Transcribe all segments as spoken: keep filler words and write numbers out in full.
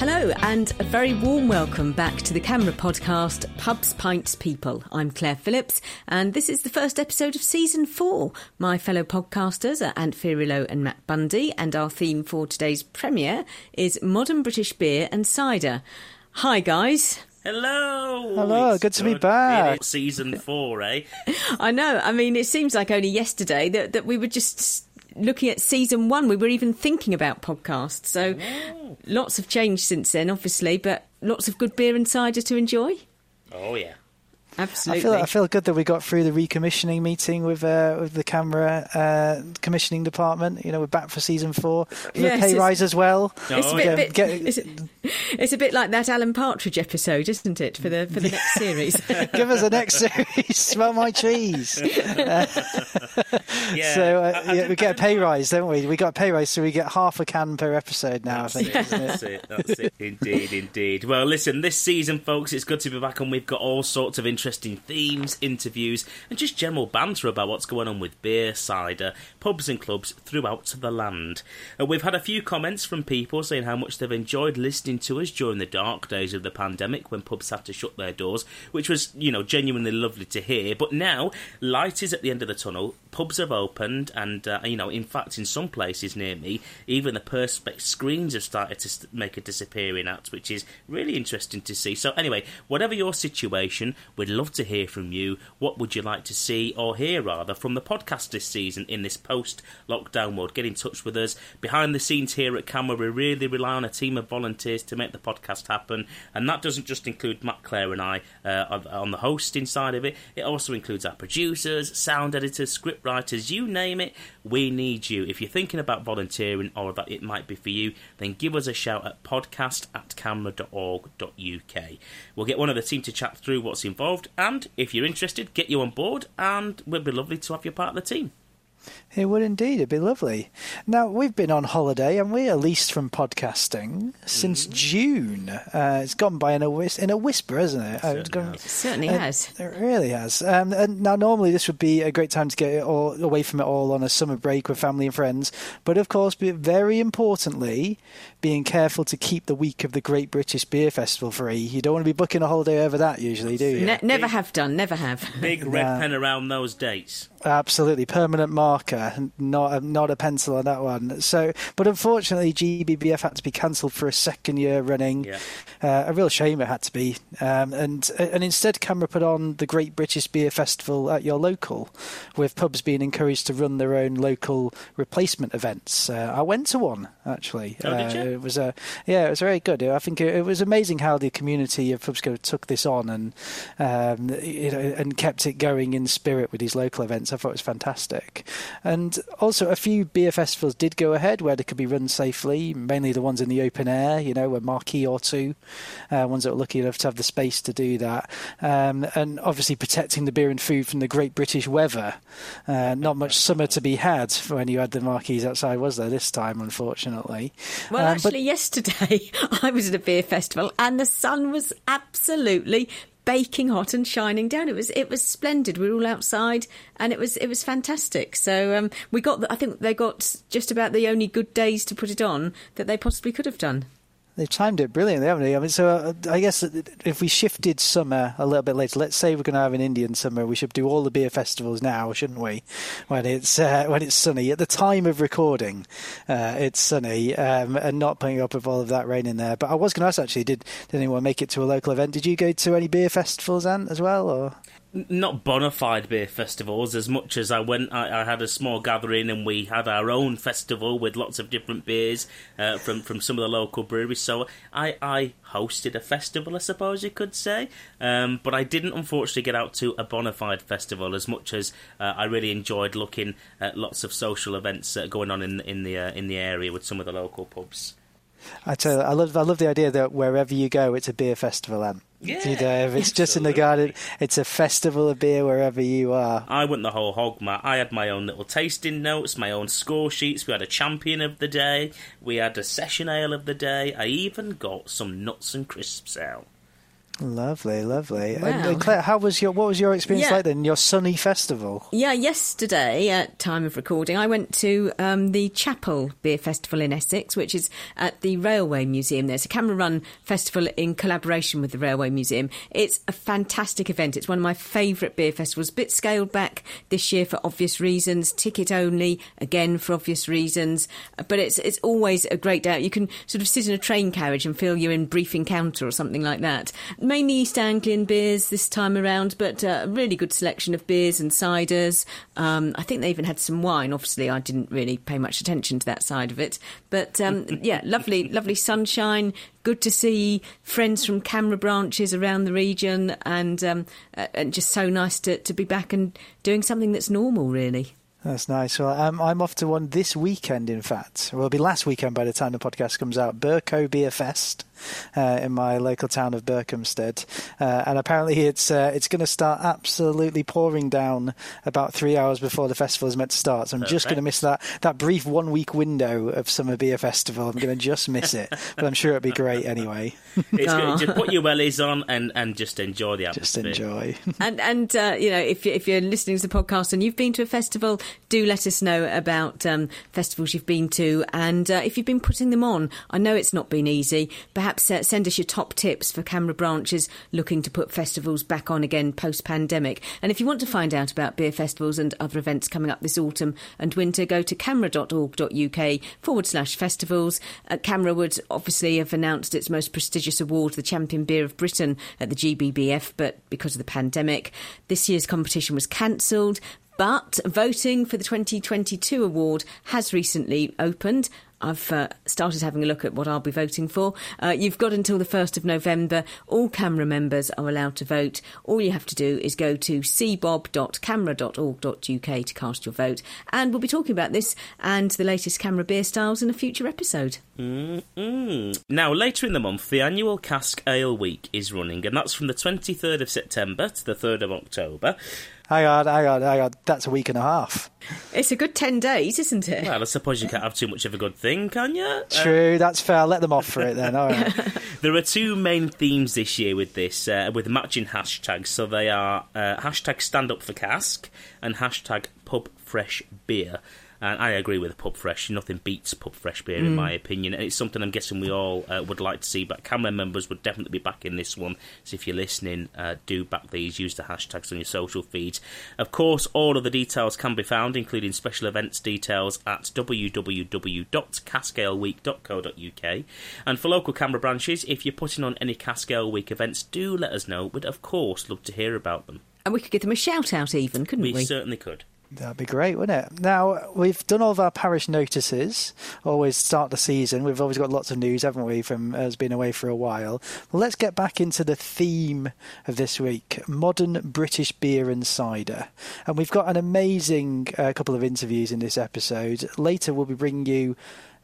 Hello and a very warm welcome back to the CAMRA podcast, Pubs, Pints, People. I'm Claire Phillips and this is the first episode of season four. My fellow podcasters are Ant Firulo and Matt Bundy, and our theme for today's premiere is Modern British Beer and Cider. Hi guys. Hello! Hello, it's good to good be back. Season four, eh? I know, I mean it seems like only yesterday that, that we were just looking at season one, we were even thinking about podcasts. So oh. Lots have changed since then, obviously, but lots of good beer and cider to enjoy. Oh, yeah. Absolutely. I feel, I feel good that we got through the recommissioning meeting with uh, with the CAMRA uh, commissioning department. You know, we're back for season four. Yeah, the pay rise as well. No. It's, a bit, bit, get, it's, a, it's a bit like that Alan Partridge episode, isn't it, for the for the yeah. next series? Give us the next series. Smell my cheese. Uh, yeah. So uh, I, I yeah, we get a pay rise, don't we? We got a pay rise, so we get half a can per episode now. That's I think. It, isn't that's it. it. That's it. Indeed, indeed. Well, listen, this season, folks, it's good to be back, and we've got all sorts of interesting interesting themes, interviews and just general banter about what's going on with beer, cider, pubs and clubs throughout the land. Uh, we've had a few comments from people saying how much they've enjoyed listening to us during the dark days of the pandemic when pubs had to shut their doors, which was, you know, genuinely lovely to hear. But now, light is at the end of the tunnel, pubs have opened and, uh, you know, in fact in some places near me, even the Perspex screens have started to make a disappearing act, which is really interesting to see. So anyway, whatever your situation, we'd love to hear from you. What would you like to see, or hear rather, from the podcast this season in this post-lockdown world? Get in touch with us. Behind the scenes here at CAMRA, we really rely on a team of volunteers to make the podcast happen, and that doesn't just include Matt, Claire and I uh, on the hosting side of it. It also includes our producers, sound editors, script writers, you name it, we need you. If you're thinking about volunteering or that it might be for you, then give us a shout at podcast at camra dot org dot u k. We'll get one of the team to chat through what's involved, and if you're interested, get you on board, and it would be lovely to have you part of the team. It would indeed. It'd be lovely. Now, we've been on holiday, and we're released from podcasting since mm. June. Uh, it's gone by in a, whis- in a whisper, hasn't it? It certainly, oh, gone- has. It certainly it, has. It really has. Um, and now, normally this would be a great time to get it all, away from it all on a summer break with family and friends. But, of course, very importantly, being careful to keep the week of the Great British Beer Festival free. You don't want to be booking a holiday over that usually, do you? Ne- never big, have done, never have. Big red yeah. pen around those dates. Absolutely. Permanent marker, not a, not a pencil on that one. So, but unfortunately, G B B F had to be cancelled for a second year running. Yeah. Uh, a real shame it had to be. Um, and and instead, CAMRA put on the Great British Beer Festival at your local, with pubs being encouraged to run their own local replacement events. Uh, I went to one, actually. Oh, did you? Uh, it was a, yeah, it was very good. I think it, it was amazing how the community of Pubs Co took this on and um, you know, and kept it going in spirit with these local events. I thought it was fantastic. And also a few beer festivals did go ahead where they could be run safely, mainly the ones in the open air, you know, a marquee or two, uh, ones that were lucky enough to have the space to do that. Um, and obviously protecting the beer and food from the Great British weather. Uh, not much summer to be had when you had the marquees outside, was there, this time, unfortunately? Well, um, actually, but- yesterday I was at a beer festival and the sun was absolutely baking hot and shining down. It was it was splendid. We were all outside, and it was it was fantastic. So um, we got. The, I think they got just about the only good days to put it on that they possibly could have done. They've timed it brilliantly, haven't they? I mean, so uh, I guess if we shifted summer a little bit later, let's say we're going to have an Indian summer, we should do all the beer festivals now, shouldn't we? When it's uh, when it's sunny. At the time of recording, uh, it's sunny um, and not putting up with all of that rain in there. But I was going to ask, actually, did, did anyone make it to a local event? Did you go to any beer festivals, Ant, as well? Or? not bona fide beer festivals as much as I went. I, I had a small gathering and we had our own festival with lots of different beers uh, from from some of the local breweries. So I, I hosted a festival, I suppose you could say. Um, but I didn't, unfortunately, get out to a bona fide festival as much as uh, I really enjoyed looking at lots of social events uh, going on in in the uh, in the area with some of the local pubs. I tell you, I love I love the idea that wherever you go, it's a beer festival, Ant. Yeah, you know, if it's just absolutely. In the garden, it's a festival of beer wherever you are. I went the whole hog, Matt. I had my own little tasting notes, my own score sheets. We had a champion of the day. We had a session ale of the day. I even got some nuts and crisps out. Lovely, lovely. Wow. And, and Claire, how was your? What was your experience yeah. like then? Your sunny festival? Yeah, yesterday at time of recording, I went to um, the Chapel Beer Festival in Essex, which is at the Railway Museum. There's a CAMRA-run festival in collaboration with the Railway Museum. It's a fantastic event. It's one of my favourite beer festivals. A bit scaled back this year for obvious reasons. Ticket only, again for obvious reasons. But it's it's always a great day out. You can sort of sit in a train carriage and feel you're in Brief Encounter or something like that. Mainly East Anglian beers this time around, but a really good selection of beers and ciders. Um, I think they even had some wine. Obviously, I didn't really pay much attention to that side of it. But, um, yeah, lovely, lovely sunshine. Good to see friends from CAMRA branches around the region and, um, and just so nice to, to be back and doing something that's normal, really. That's nice. Well, I'm, I'm off to one this weekend, in fact. It will be last weekend by the time the podcast comes out. Birko Beer Fest uh, in my local town of Berkhamsted. Uh, and apparently it's uh, it's going to start absolutely pouring down about three hours before the festival is meant to start. So I'm Perfect. Just going to miss that, that brief one-week window of Summer Beer Festival. I'm going to just miss it, but I'm sure it'll be great anyway. It's oh. good. Just put your wellies on and, and just enjoy the atmosphere. Just enjoy. and, and uh, you know, if, if you're listening to the podcast and you've been to a festival, do let us know about um, festivals you've been to and uh, if you've been putting them on. I know it's not been easy. Perhaps uh, send us your top tips for CAMRA branches looking to put festivals back on again post-pandemic. And if you want to find out about beer festivals and other events coming up this autumn and winter, go to camra dot org.uk forward slash festivals. Uh, CAMRA would obviously have announced its most prestigious award, the Champion Beer of Britain, at the G B B F, but because of the pandemic, this year's competition was cancelled. But voting for the twenty twenty-two award has recently opened. I've uh, started having a look at what I'll be voting for. Uh, you've got until the first of November. All CAMRA members are allowed to vote. All you have to do is go to c bob dot camra dot org dot u k to cast your vote. And we'll be talking about this and the latest CAMRA beer styles in a future episode. Mm-mm. Now, later in the month, the annual Cask Ale Week is running, and that's from the twenty-third of September to the third of October. Hang on, hang on, hang on. That's a week and a half. It's a good ten days, isn't it? Well, I suppose you can't have too much of a good thing, can you? True, uh, that's fair. I'll let them off for it then. All right. There are two main themes this year with this, uh, with matching hashtags. So they are uh, hashtag Stand Up for Cask and hashtag Pub Fresh Beer. And I agree with Pub Fresh. Nothing beats Pub Fresh beer, mm. in my opinion. And it's something I'm guessing we all uh, would like to see. But CAMRA members would definitely be backing this one. So if you're listening, uh, do back these. Use the hashtags on your social feeds. Of course, all of the details can be found, including special events details, at w w w dot cask ale week dot co dot u k. And for local CAMRA branches, if you're putting on any Cask Ale Week events, do let us know. We'd, of course, love to hear about them. And we could give them a shout-out even, couldn't we? We certainly could. That'd be great, wouldn't it? Now, we've done all of our parish notices, always start the season. We've always got lots of news, haven't we, from us being away for a while. Well, let's get back into the theme of this week, modern British beer and cider. And we've got an amazing uh, couple of interviews in this episode. Later, we'll be bringing you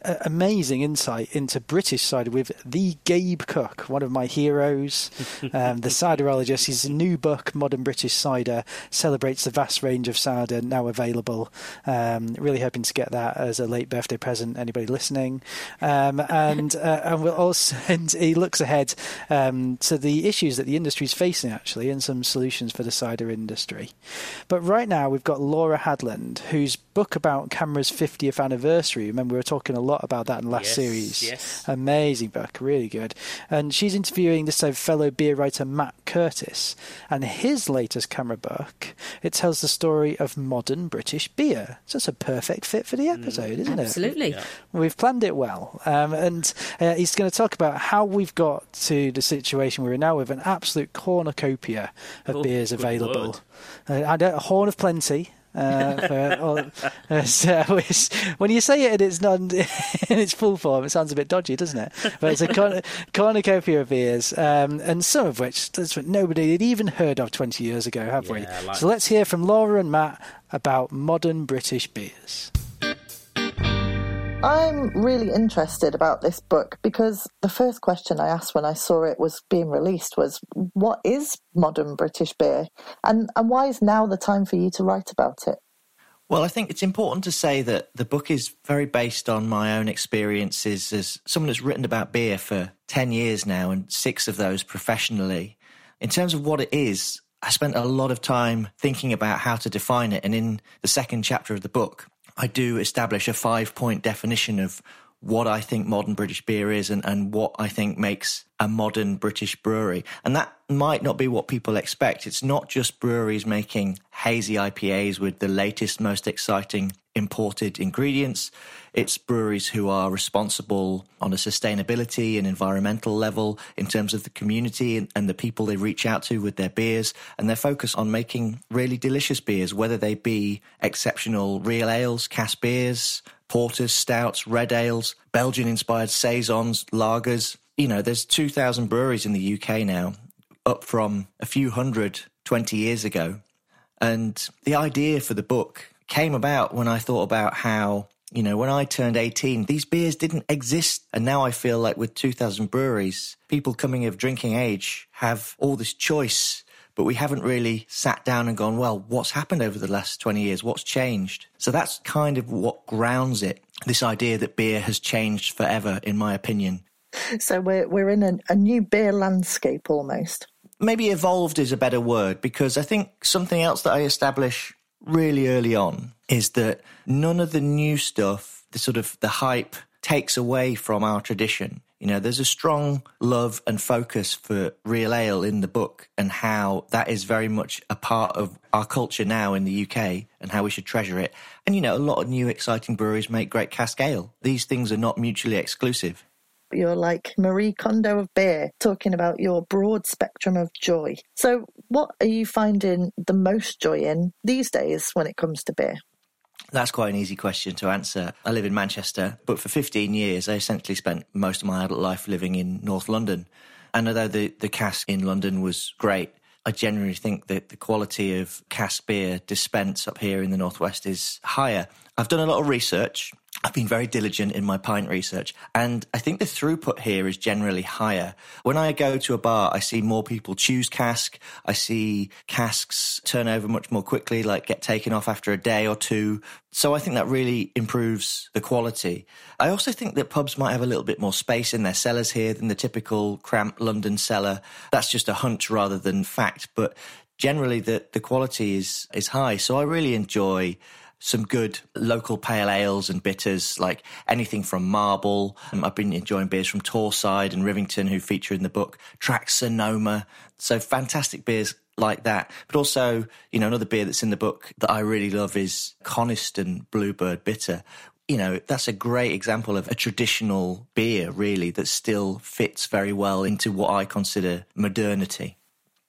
Uh, amazing insight into British cider with the Gabe Cook, one of my heroes, um, the ciderologist. His new book, Modern British Cider, celebrates the vast range of cider now available. Um, really hoping to get that as a late birthday present, anybody listening. Um, and uh, and we'll also and he looks ahead um, to the issues that the industry is facing, actually, and some solutions for the cider industry. But right now, we've got Laura Hadland, whose book about CAMRA's fiftieth anniversary. Remember, we were talking a lot about that in the last yes, series. Yes. Amazing book, really good. And she's interviewing this uh, fellow beer writer Matt Curtis, and his latest CAMRA book, it tells the story of modern British beer. So it's a perfect fit for the episode, mm, isn't absolutely. It? Absolutely. Yeah. We've planned it well. Um, and uh, he's going to talk about how we've got to the situation we're in now with an absolute cornucopia of oh, beers available. Uh, and a horn of plenty. Uh, for, or, uh, so when you say it, it's not in its full form. It sounds a bit dodgy, doesn't it? But it's a corn- cornucopia of beers, um, and some of which nobody had even heard of twenty years ago, have yeah, we? Like so let's hear from Laura and Matt about modern British beers. I'm really interested about this book because the first question I asked when I saw it was being released was, what is modern British beer? And, and why is now the time for you to write about it? Well, I think it's important to say that the book is very based on my own experiences as someone that's written about beer for ten years now, and six of those professionally. In terms of what it is, I spent a lot of time thinking about how to define it. And in the second chapter of the book, I do establish a five-point definition of what I think modern British beer is and, and what I think makes a modern British brewery. And that might not be what people expect. It's not just breweries making hazy I P As with the latest, most exciting imported ingredients. It's breweries who are responsible on a sustainability and environmental level in terms of the community and, and the people they reach out to with their beers, and their focus on making really delicious beers, whether they be exceptional real ales, cask beers, porters, stouts, red ales, Belgian-inspired saisons, lagers. You know, there's two thousand breweries in the U K now, up from a few hundred twenty years ago. And the idea for the book came about when I thought about how, you know, when I turned eighteen, these beers didn't exist. And now I feel like with two thousand breweries, people coming of drinking age have all this choice, but we haven't really sat down and gone, well, what's happened over the last twenty years? What's changed? So that's kind of what grounds it, this idea that beer has changed forever, in my opinion. So we're we're in a, a new beer landscape almost. Maybe evolved is a better word, because I think something else that I establish really early on is that none of the new stuff, the sort of the hype, takes away from our tradition. You know, there's a strong love and focus for real ale in the book and how that is very much a part of our culture now in the U K and how we should treasure it. And, you know, a lot of new exciting breweries make great cask ale. These things are not mutually exclusive. You're like Marie Kondo of beer, talking about your broad spectrum of joy. So what are you finding the most joy in these days when it comes to beer? That's quite an easy question to answer. I live in Manchester, but for fifteen years, I essentially spent most of my adult life living in North London. And although the, the cask in London was great, I genuinely think that the quality of cask beer dispense up here in the Northwest is higher. I've done a lot of research. I've been very diligent in my pint research, and I think the throughput here is generally higher. When I go to a bar, I see more people choose cask. I see casks turn over much more quickly, like get taken off after a day or two. So I think that really improves the quality. I also think that pubs might have a little bit more space in their cellars here than the typical cramped London cellar. That's just a hunch rather than fact, but generally the, the quality is, is high. So I really enjoy some good local pale ales and bitters, like anything from Marble. Um, I've been enjoying beers from Torside and Rivington, who feature in the book, Traxonoma. So fantastic beers like that. But also, you know, another beer that's in the book that I really love is Coniston Bluebird Bitter. You know, that's a great example of a traditional beer, really, that still fits very well into what I consider modernity.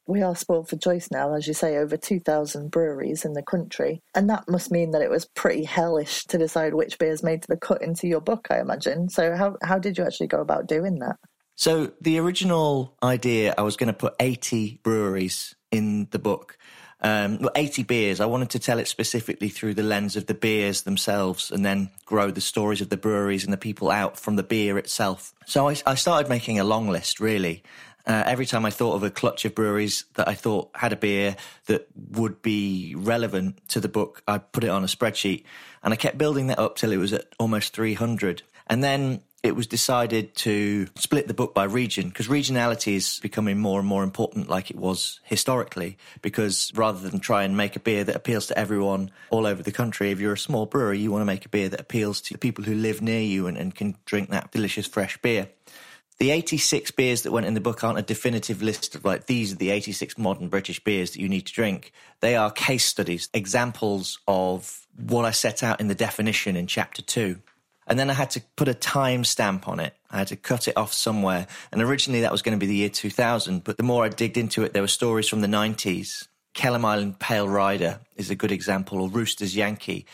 We are spoiled for choice now, as you say, over two thousand breweries in the country. And that must mean that it was pretty hellish to decide which beers made the cut into your book, I imagine. So how, how did you actually go about doing that? So the original idea, I was going to put eighty breweries in the book, um, well, eighty beers. I wanted to tell it specifically through the lens of the beers themselves and then grow the stories of the breweries and the people out from the beer itself. So I, I started making a long list, really. Uh, every time I thought of a clutch of breweries that I thought had a beer that would be relevant to the book, I put it on a spreadsheet. And I kept building that up till it was at almost three hundred. And then it was decided to split the book by region, because regionality is becoming more and more important, like it was historically, because rather than try and make a beer that appeals to everyone all over the country, if you're a small brewery, you want to make a beer that appeals to the people who live near you and, and can drink that delicious fresh beer. The eighty-six beers that went in the book aren't a definitive list of, like, these are the eighty-six modern British beers that you need to drink. They are case studies, examples of what I set out in the definition in chapter two. And then I had to put a time stamp on it. I had to cut it off somewhere. And originally that was going to be the year two thousand, but the more I digged into it, there were stories from the nineties. Kelham Island Pale Rider is a good example, or Rooster's Yankee.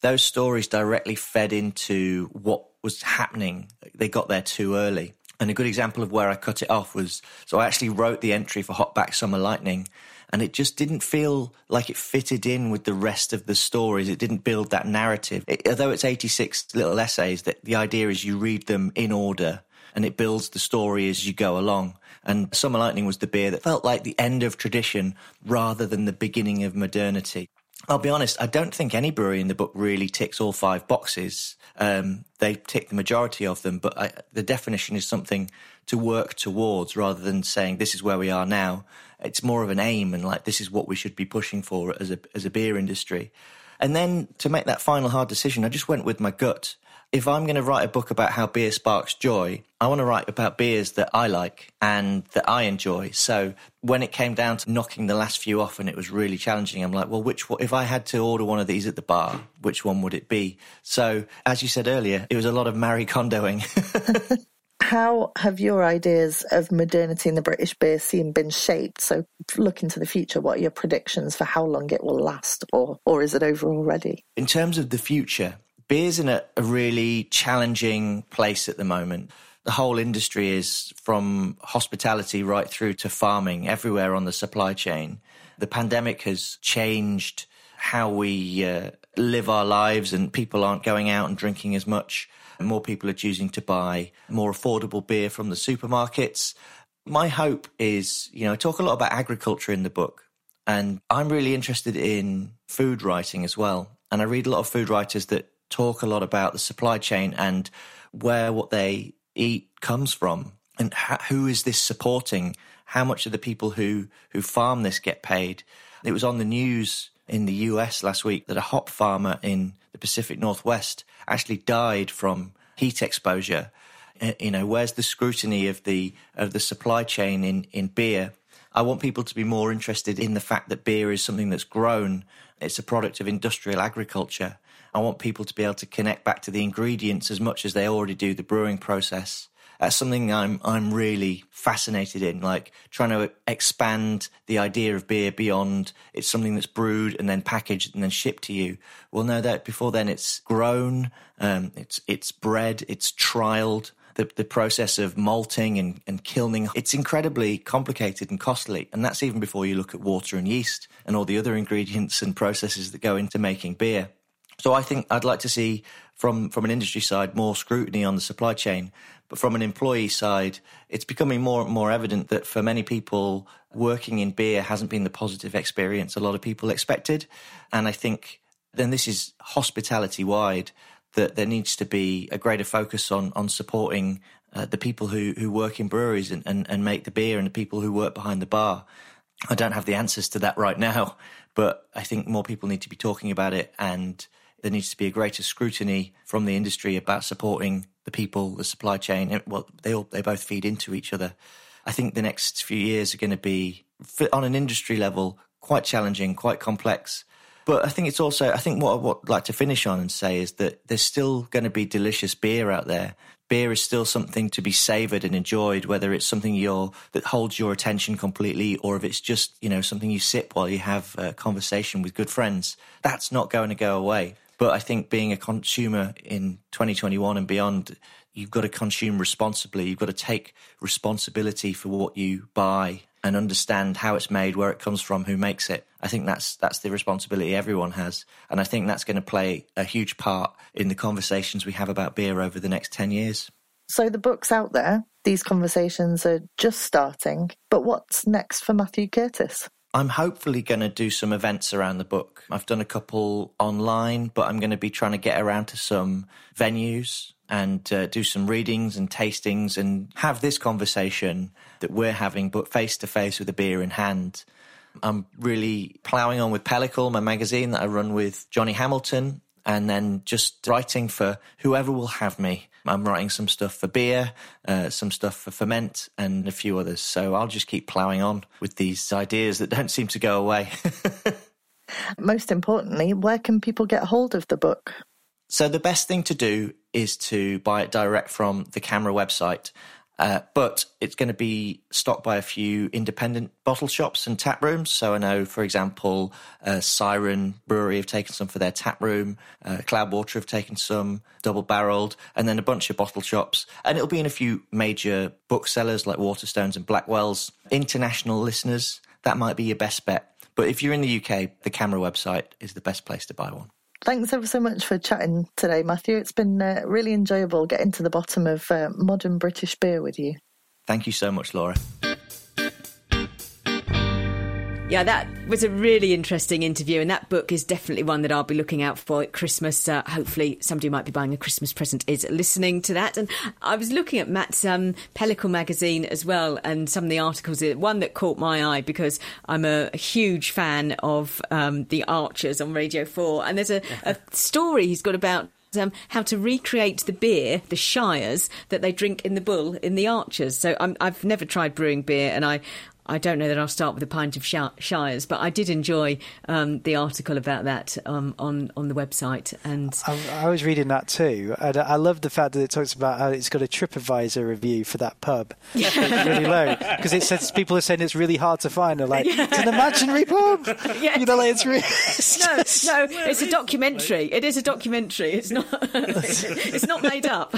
Those stories directly fed into what was happening. They got there too early. And a good example of where I cut it off was, so I actually wrote the entry for Hotback Summer Lightning, and it just didn't feel like it fitted in with the rest of the stories. It didn't build that narrative. It, although it's eighty-six little essays, that the idea is you read them in order, and it builds the story as you go along. And Summer Lightning was the beer that felt like the end of tradition rather than the beginning of modernity. I'll be honest, I don't think any brewery in the book really ticks all five boxes. Um, they tick the majority of them, but I, the definition is something to work towards rather than saying this is where we are now. It's more of an aim and like this is what we should be pushing for as a as a beer industry. And then to make that final hard decision, I just went with my gut. If I'm going to write a book about how beer sparks joy, I want to write about beers that I like and that I enjoy. So when it came down to knocking the last few off and it was really challenging, I'm like, well, which one, if I had to order one of these at the bar, which one would it be? So as you said earlier, it was a lot of Marie Kondoing. How have your ideas of modernity in the British beer scene been shaped? So looking to the future, what are your predictions for how long it will last, or, or is it over already? In terms of the future, beer's in a, a really challenging place at the moment. The whole industry is, from hospitality right through to farming, everywhere on the supply chain. The pandemic has changed how we uh, live our lives, and people aren't going out and drinking as much. More people are choosing to buy more affordable beer from the supermarkets. My hope is, you know, I talk a lot about agriculture in the book, and I'm really interested in food writing as well. And I read a lot of food writers that talk a lot about the supply chain and where what they eat comes from and ha- who is this supporting? How much of the people who, who farm this get paid? It was on the news in the U S last week that a hop farmer in the Pacific Northwest actually died from heat exposure. Uh, you know, where's the scrutiny of the of the supply chain in, in beer? I want people to be more interested in the fact that beer is something that's grown. It's a product of industrial agriculture. I want people to be able to connect back to the ingredients as much as they already do the brewing process. That's something I'm I'm really fascinated in, like trying to expand the idea of beer beyond it's something that's brewed and then packaged and then shipped to you. Well, no, that before then it's grown, um, it's it's bred, it's trialed. The, the process of malting and, and kilning, it's incredibly complicated and costly. And that's even before you look at water and yeast and all the other ingredients and processes that go into making beer. So I think I'd like to see, from, from an industry side, more scrutiny on the supply chain. But from an employee side, it's becoming more and more evident that for many people, working in beer hasn't been the positive experience a lot of people expected. And I think then this is hospitality-wide, that there needs to be a greater focus on on supporting uh, the people who, who work in breweries and, and, and make the beer and the people who work behind the bar. I don't have the answers to that right now, but I think more people need to be talking about it, and there needs to be a greater scrutiny from the industry about supporting the people, the supply chain. Well, they all they both feed into each other. I think the next few years are going to be, on an industry level, quite challenging, quite complex. But I think it's also, I think what I would like to finish on and say is that there's still going to be delicious beer out there. Beer is still something to be savoured and enjoyed, whether it's something you're, that holds your attention completely, or if it's just, you know, something you sip while you have a conversation with good friends. That's not going to go away. But I think being a consumer in twenty twenty-one and beyond, you've got to consume responsibly. You've got to take responsibility for what you buy and understand how it's made, where it comes from, who makes it. I think that's that's the responsibility everyone has. And I think that's going to play a huge part in the conversations we have about beer over the next ten years. So the book's out there. These conversations are just starting. But what's next for Matthew Curtis? I'm hopefully going to do some events around the book. I've done a couple online, but I'm going to be trying to get around to some venues and uh, do some readings and tastings and have this conversation that we're having, but face-to-face with a beer in hand. I'm really ploughing on with Pellicle, my magazine that I run with Johnny Hamilton, and then just writing for whoever will have me. I'm writing some stuff for beer, uh, some stuff for ferment, and a few others. So I'll just keep ploughing on with these ideas that don't seem to go away. Most importantly, where can people get hold of the book? So the best thing to do is to buy it direct from the CAMRA website. Uh, but it's going to be stocked by a few independent bottle shops and tap rooms. So I know, for example, uh, Siren Brewery have taken some for their tap room. Uh, Cloudwater have taken some, Double Barreled, and then a bunch of bottle shops. And it'll be in a few major booksellers like Waterstones and Blackwell's. International listeners, that might be your best bet. But if you're in the U K, the CAMRA website is the best place to buy one. Thanks ever so much for chatting today, Matthew. It's been uh, really enjoyable getting to the bottom of uh, modern British beer with you. Thank you so much, Laura. Yeah, that was a really interesting interview, and that book is definitely one that I'll be looking out for at Christmas. Uh, hopefully somebody who might be buying a Christmas present is listening to that. And I was looking at Matt's um, Pellicle magazine as well, and some of the articles, one that caught my eye because I'm a huge fan of um, The Archers on Radio four, and there's a, a story he's got about Um, how to recreate the beer, the Shires, that they drink in the Bull in The Archers. So I'm, I've never tried brewing beer, and I, I don't know that I'll start with a pint of Shires, but I did enjoy um, the article about that um, on, on the website. And I, I was reading that too, and I love the fact that it talks about how it's got a TripAdvisor review for that pub. It's really low, because it says people are saying it's really hard to find. They're like, yeah. It's an imaginary pub! Yeah. You know, like, it's really... No, no, it's a documentary. It is a documentary. It's not It's not made up.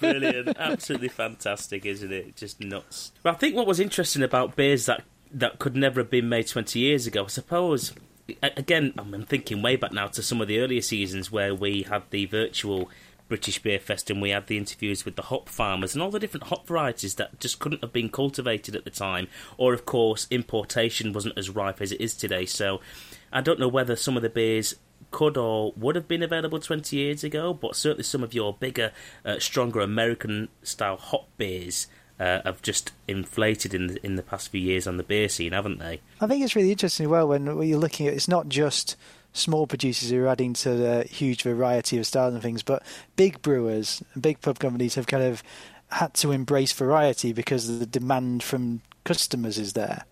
Brilliant. Absolutely fantastic, isn't it? Just nuts. But I think what was interesting about beers that that could never have been made twenty years ago, I suppose, again, I'm thinking way back now to some of the earlier seasons where we had the virtual British Beer Fest and we had the interviews with the hop farmers and all the different hop varieties that just couldn't have been cultivated at the time, or, of course, importation wasn't as ripe as it is today. So I don't know whether some of the beers could or would have been available twenty years ago, but certainly some of your bigger, uh, stronger American-style hop beers uh, have just inflated in the, in the past few years on the beer scene, haven't they? I think it's really interesting as well when you're looking at it's not just small producers who are adding to the huge variety of styles and things, but big brewers and big pub companies have kind of had to embrace variety because the demand from customers is there,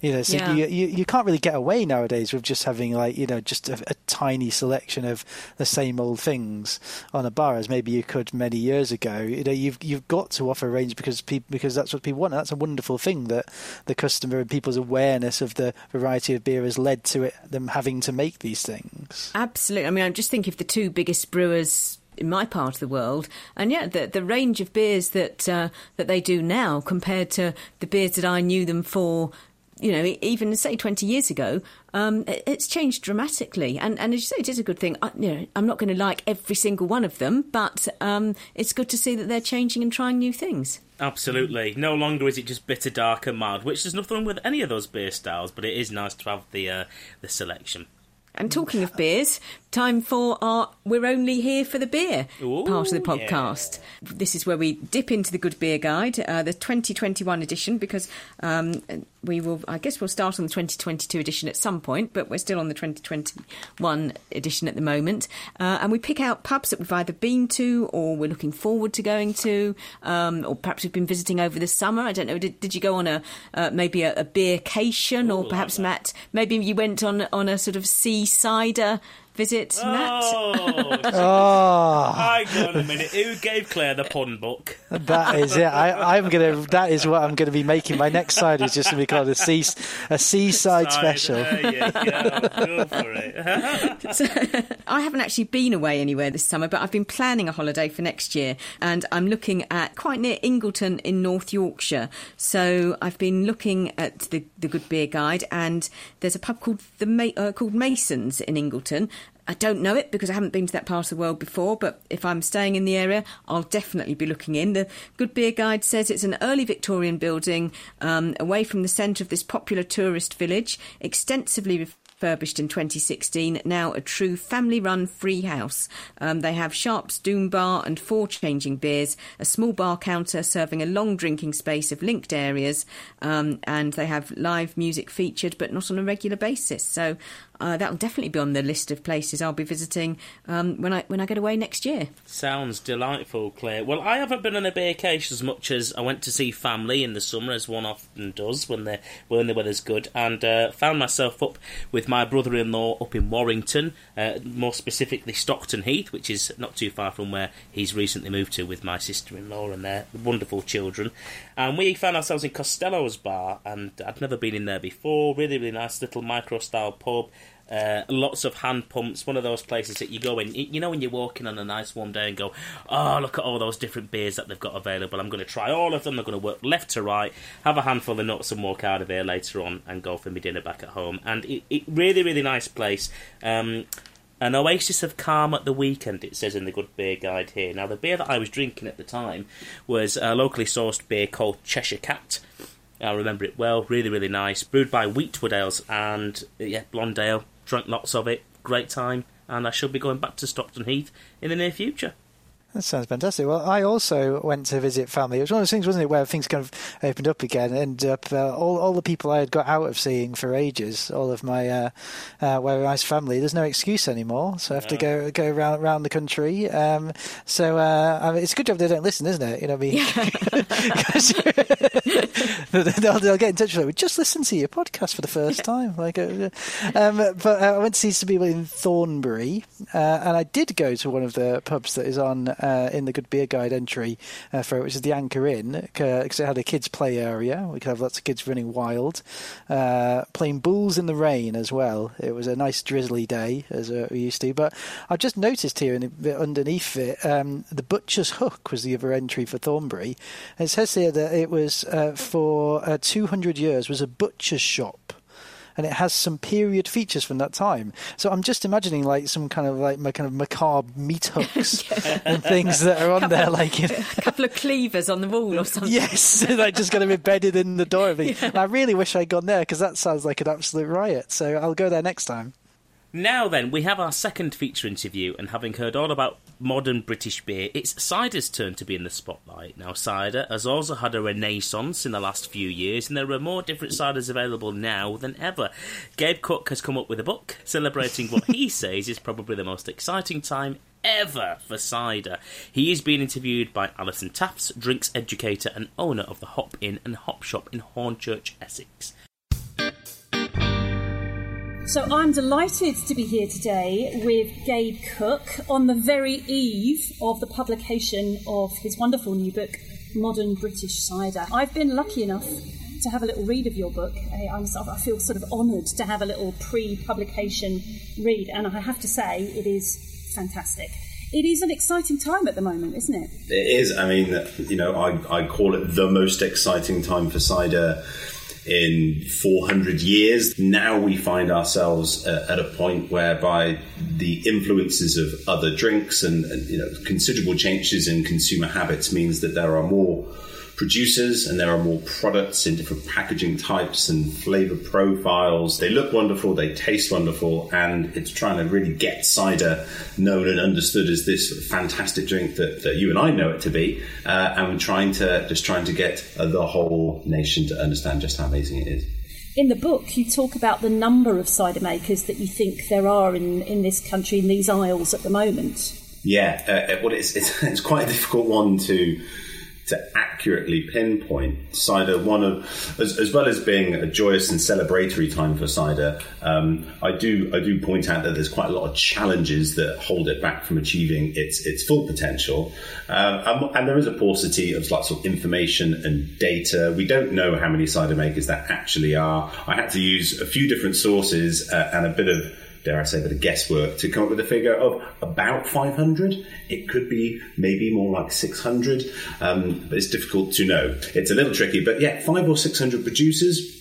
you know. So yeah. you, you you can't really get away nowadays with just having, like, you know, just a, a tiny selection of the same old things on a bar as maybe you could many years ago. You know, you've you've got to offer a range because people because that's what people want. And that's a wonderful thing that the customer and people's awareness of the variety of beer has led to it them having to make these things. Absolutely. I mean, I'm just thinking of the two biggest brewers in my part of the world, and yeah, the, the range of beers that uh, that they do now compared to the beers that I knew them for, you know, even say twenty years ago, um, it, it's changed dramatically. And, and as you say, it is a good thing. I, you know, I'm not going to like every single one of them, but um, it's good to see that they're changing and trying new things. Absolutely. No longer is it just bitter, dark, and mild, which there's nothing wrong with any of those beer styles, but it is nice to have the uh, the selection. And talking of beers, time for our We're Only Here for the Beer Ooh, part of the podcast. Yeah. This is where we dip into the Good Beer Guide, uh, the twenty twenty-one edition, because um, we will, I guess we'll start on the twenty twenty-two edition at some point, but we're still on the twenty twenty-one edition at the moment. Uh, and we pick out pubs that we've either been to or we're looking forward to going to, um, or perhaps we've been visiting over the summer. I don't know, did, did you go on a uh, maybe a, a beercation, or perhaps, Matt, maybe you went on, on a sort of sea cider visit, Matt? Oh, oh. Hang on a minute. Who gave Claire the pun book? That is it. I, I'm gonna. That is what I'm gonna be making. My next side is just gonna be called a sea, a seaside side. Special. There you go. Go for it. So, I haven't actually been away anywhere this summer, but I've been planning a holiday for next year, and I'm looking at quite near Ingleton in North Yorkshire. So I've been looking at the the Good Beer Guide, and there's a pub called the uh, called Masons in Ingleton. I don't know it because I haven't been to that part of the world before, but if I'm staying in the area, I'll definitely be looking in. The Good Beer Guide says it's an early Victorian building um, away from the centre of this popular tourist village, extensively refurbished in twenty sixteen, now a true family-run free house. Um, they have Sharp's Doom Bar and four changing beers, a small bar counter serving a long drinking space of linked areas, um, and they have live music featured, but not on a regular basis. So uh, that'll definitely be on the list of places I'll be visiting um, when I when I get away next year. Sounds delightful, Claire. Well, I haven't been on a vacation as much as I went to see family in the summer, as one often does when the when the weather's good, and uh, found myself up with my brother-in-law up in Warrington, uh, more specifically Stockton Heath, which is not too far from where he's recently moved to with my sister-in-law and their wonderful children. And we found ourselves in Costello's Bar, and I'd never been in there before. Really, really nice little micro-style pub. Uh, lots of hand pumps, one of those places that you go in, you know, when you're walking on a nice warm day and go, oh, look at all those different beers that they've got available, I'm going to try all of them, I'm going to work left to right, have a handful of nuts and walk out of here later on and go for my dinner back at home. And it, it really, really nice place. Um, an oasis of calm at the weekend, it says in the Good Beer Guide here. Now, the beer that I was drinking at the time was a locally sourced beer called Cheshire Cat. I remember it well, really, really nice, brewed by Wheatwood Ales and, yeah, Blonde Ale. Drank lots of it, great time, and I shall be going back to Stockton Heath in the near future. That sounds fantastic. Well, I also went to visit family. It was one of those things, wasn't it, where things kind of opened up again, and up uh, all all the people I had got out of seeing for ages, all of my uh, uh, very nice family. There's no excuse anymore, so I have yeah. to go go round round the country. Um, so uh, I mean, it's a good job they don't listen, isn't it? You know what I mean? Yeah. they'll, they'll get in touch with me. Just listen to your podcast for the first yeah. time. Like, uh, um, but uh, I went to see some people in Thornbury, uh, and I did go to one of the pubs that is on. Uh, in the Good Beer Guide entry uh, for it, which is the Anchor Inn, because it had a kids' play area. We could have lots of kids running wild, uh, playing balls in the rain as well. It was a nice drizzly day, as uh, we used to. But I've just noticed here, in, underneath it, um, the Butcher's Hook was the other entry for Thornbury. And it says here that it was, uh, for uh, two hundred years, was a butcher's shop. And it has some period features from that time. So I'm just imagining like some kind of like my kind of macabre meat hooks yeah. and things that are on couple, there, like you know. A couple of cleavers on the wall or something. Yes, like just kind of embedded in the door of me. Yeah. I really wish I'd gone there because that sounds like an absolute riot. So I'll go there next time. Now then, we have our second feature interview, and having heard all about modern British beer, it's cider's turn to be in the spotlight. Now, cider has also had a renaissance in the last few years, and there are more different ciders available now than ever. Gabe Cook has come up with a book celebrating what he says is probably the most exciting time ever for cider. He is being interviewed by Alison Tafts, drinks educator and owner of the Hop Inn and Hop Shop in Hornchurch, Essex. So I'm delighted to be here today with Gabe Cook on the very eve of the publication of his wonderful new book, Modern British Cider. I've been lucky enough to have a little read of your book. I, I'm sort of, I feel sort of honoured to have a little pre-publication read, and I have to say it is fantastic. It is an exciting time at the moment, isn't it? It is. I mean, you know, I, I call it the most exciting time for cider in four hundred years. Now we find ourselves uh, at a point whereby the influences of other drinks and, and you know, considerable changes in consumer habits means that there are more producers and there are more products in different packaging types and flavour profiles. They look wonderful, they taste wonderful, and it's trying to really get cider known and understood as this fantastic drink that, that you and I know it to be, uh, and we're trying to just trying to get uh, the whole nation to understand just how amazing it is. In the book, you talk about the number of cider makers that you think there are in, in this country, in these isles at the moment. Yeah, uh, well, it's, it's, it's quite a difficult one to... to accurately pinpoint. Cider, one of, as, as well as being a joyous and celebratory time for cider, um, I do I do point out that there's quite a lot of challenges that hold it back from achieving its its full potential. Um, and there is a paucity of lots of information and data. We don't know how many cider makers there actually are. I had to use a few different sources uh, and a bit of, dare I say, a bit of guesswork to come up with a figure of about five hundred. It could be maybe more like six hundred, um, but it's difficult to know. It's a little tricky, but yeah, five or six hundred producers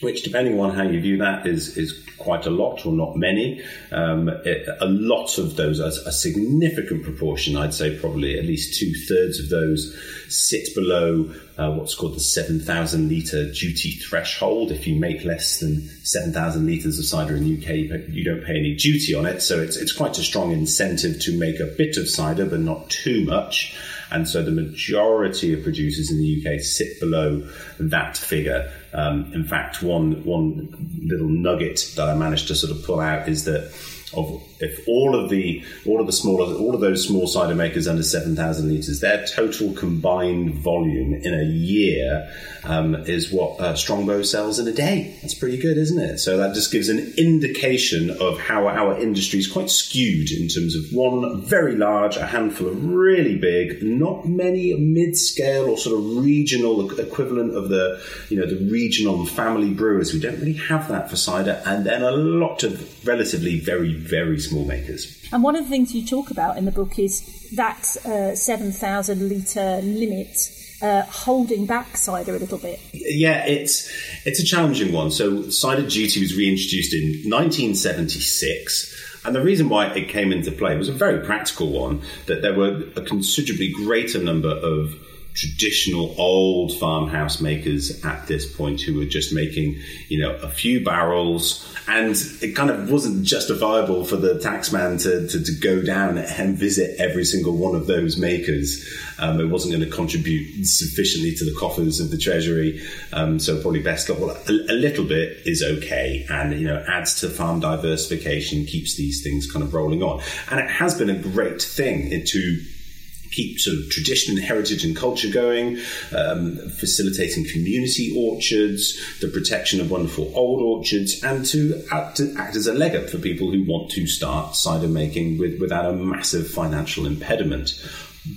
which, depending on how you view that, is is quite a lot or not many. Um, it, a lot of those, a, a significant proportion, I'd say probably at least two-thirds of those sit below uh, what's called the seven thousand litre duty threshold. If you make less than seven thousand litres of cider in the U K, you don't pay any duty on it. So it's it's quite a strong incentive to make a bit of cider, but not too much. And so the majority of producers in the U K sit below that figure. Um, in fact, one one little nugget that I managed to sort of pull out is that of if all of the all of the smaller all of those small cider makers under seven thousand litres, their total combined volume in a year um, is what uh, Strongbow sells in a day. That's pretty good, isn't it? So that just gives an indication of how our industry is quite skewed in terms of one very large, a handful of really big, not many mid-scale or sort of regional equivalent of the you know the regional family brewers. We don't really have that for cider, and then a lot of relatively very very small makers. And one of the things you talk about in the book is that uh, seven thousand litre limit uh, holding back cider a little bit. Yeah, it's it's a challenging one. So cider duty was reintroduced in nineteen seventy-six. And the reason why it came into play was a very practical one, that there were a considerably greater number of traditional old farmhouse makers at this point who were just making, you know, a few barrels, and it kind of wasn't justifiable for the taxman to, to, to go down and visit every single one of those makers. Um, it wasn't going to contribute sufficiently to the coffers of the Treasury, um, so probably best of all, a, a little bit is okay, and, you know, adds to farm diversification, keeps these things kind of rolling on. And it has been a great thing to keep sort of tradition and heritage and culture going, um, facilitating community orchards, the protection of wonderful old orchards, and to act, to act as a leg up for people who want to start cider making with, without a massive financial impediment.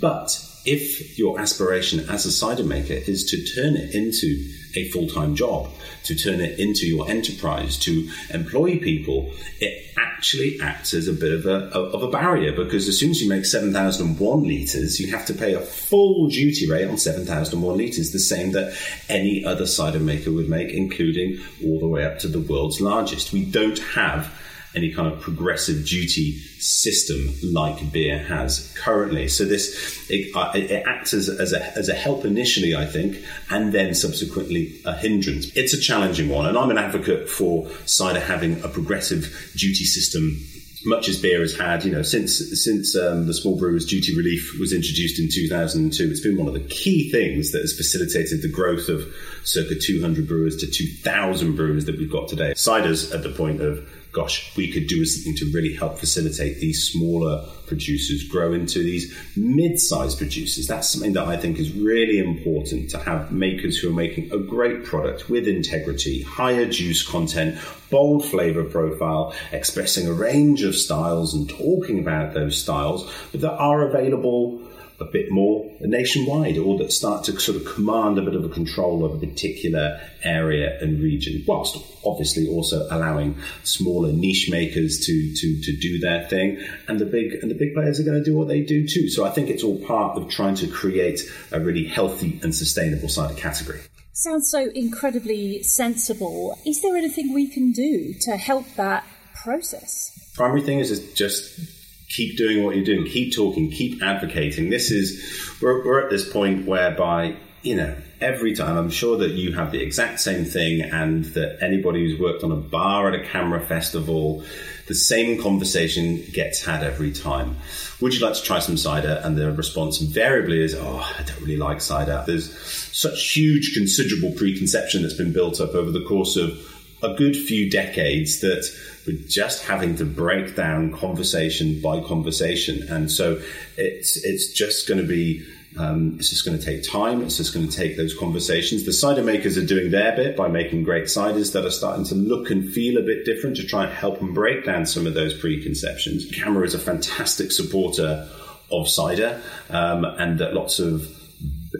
But if your aspiration as a cider maker is to turn it into a full-time job, to turn it into your enterprise, to employ people, it actually acts as a bit of a of a barrier, because as soon as you make seven thousand one litres, you have to pay a full duty rate on seven thousand one litres, the same that any other cider maker would make, including all the way up to the world's largest. We don't have any kind of progressive duty system like beer has currently. So this, it, uh, it acts as, as, a, as a help initially, I think, and then subsequently a hindrance. It's a challenging one, and I'm an advocate for cider having a progressive duty system, much as beer has had, you know, since since um, the small brewers duty relief was introduced in two thousand two. It's been one of the key things that has facilitated the growth of circa two hundred brewers to two thousand brewers that we've got today. Cider's at the point of, gosh, we could do something to really help facilitate these smaller producers grow into these mid-sized producers. That's something that I think is really important, to have makers who are making a great product with integrity, higher juice content, bold flavour profile, expressing a range of styles and talking about those styles, but that are available a bit more nationwide, or that start to sort of command a bit of a control of a particular area and region, whilst obviously also allowing smaller niche makers to to to do their thing, and the big and the big players are going to do what they do too. So I think it's all part of trying to create a really healthy and sustainable cider category. Sounds so incredibly sensible. Is there anything we can do to help that process? Primary thing is just keep doing what you're doing, keep talking, keep advocating. This is, we're, we're at this point whereby, you know, every time, I'm sure that you have the exact same thing, and that anybody who's worked on a bar at a CAMRA festival, the same conversation gets had every time. Would you like to try some cider? And the response invariably is, oh, I don't really like cider. There's such huge, considerable preconception that's been built up over the course of a good few decades that we're just having to break down conversation by conversation. And so it's it's just going to be um, it's just going to take time. It's just going to take those conversations. The cider makers are doing their bit by making great ciders that are starting to look and feel a bit different, to try and help them break down some of those preconceptions. CAMRA is a fantastic supporter of cider, um, and that lots of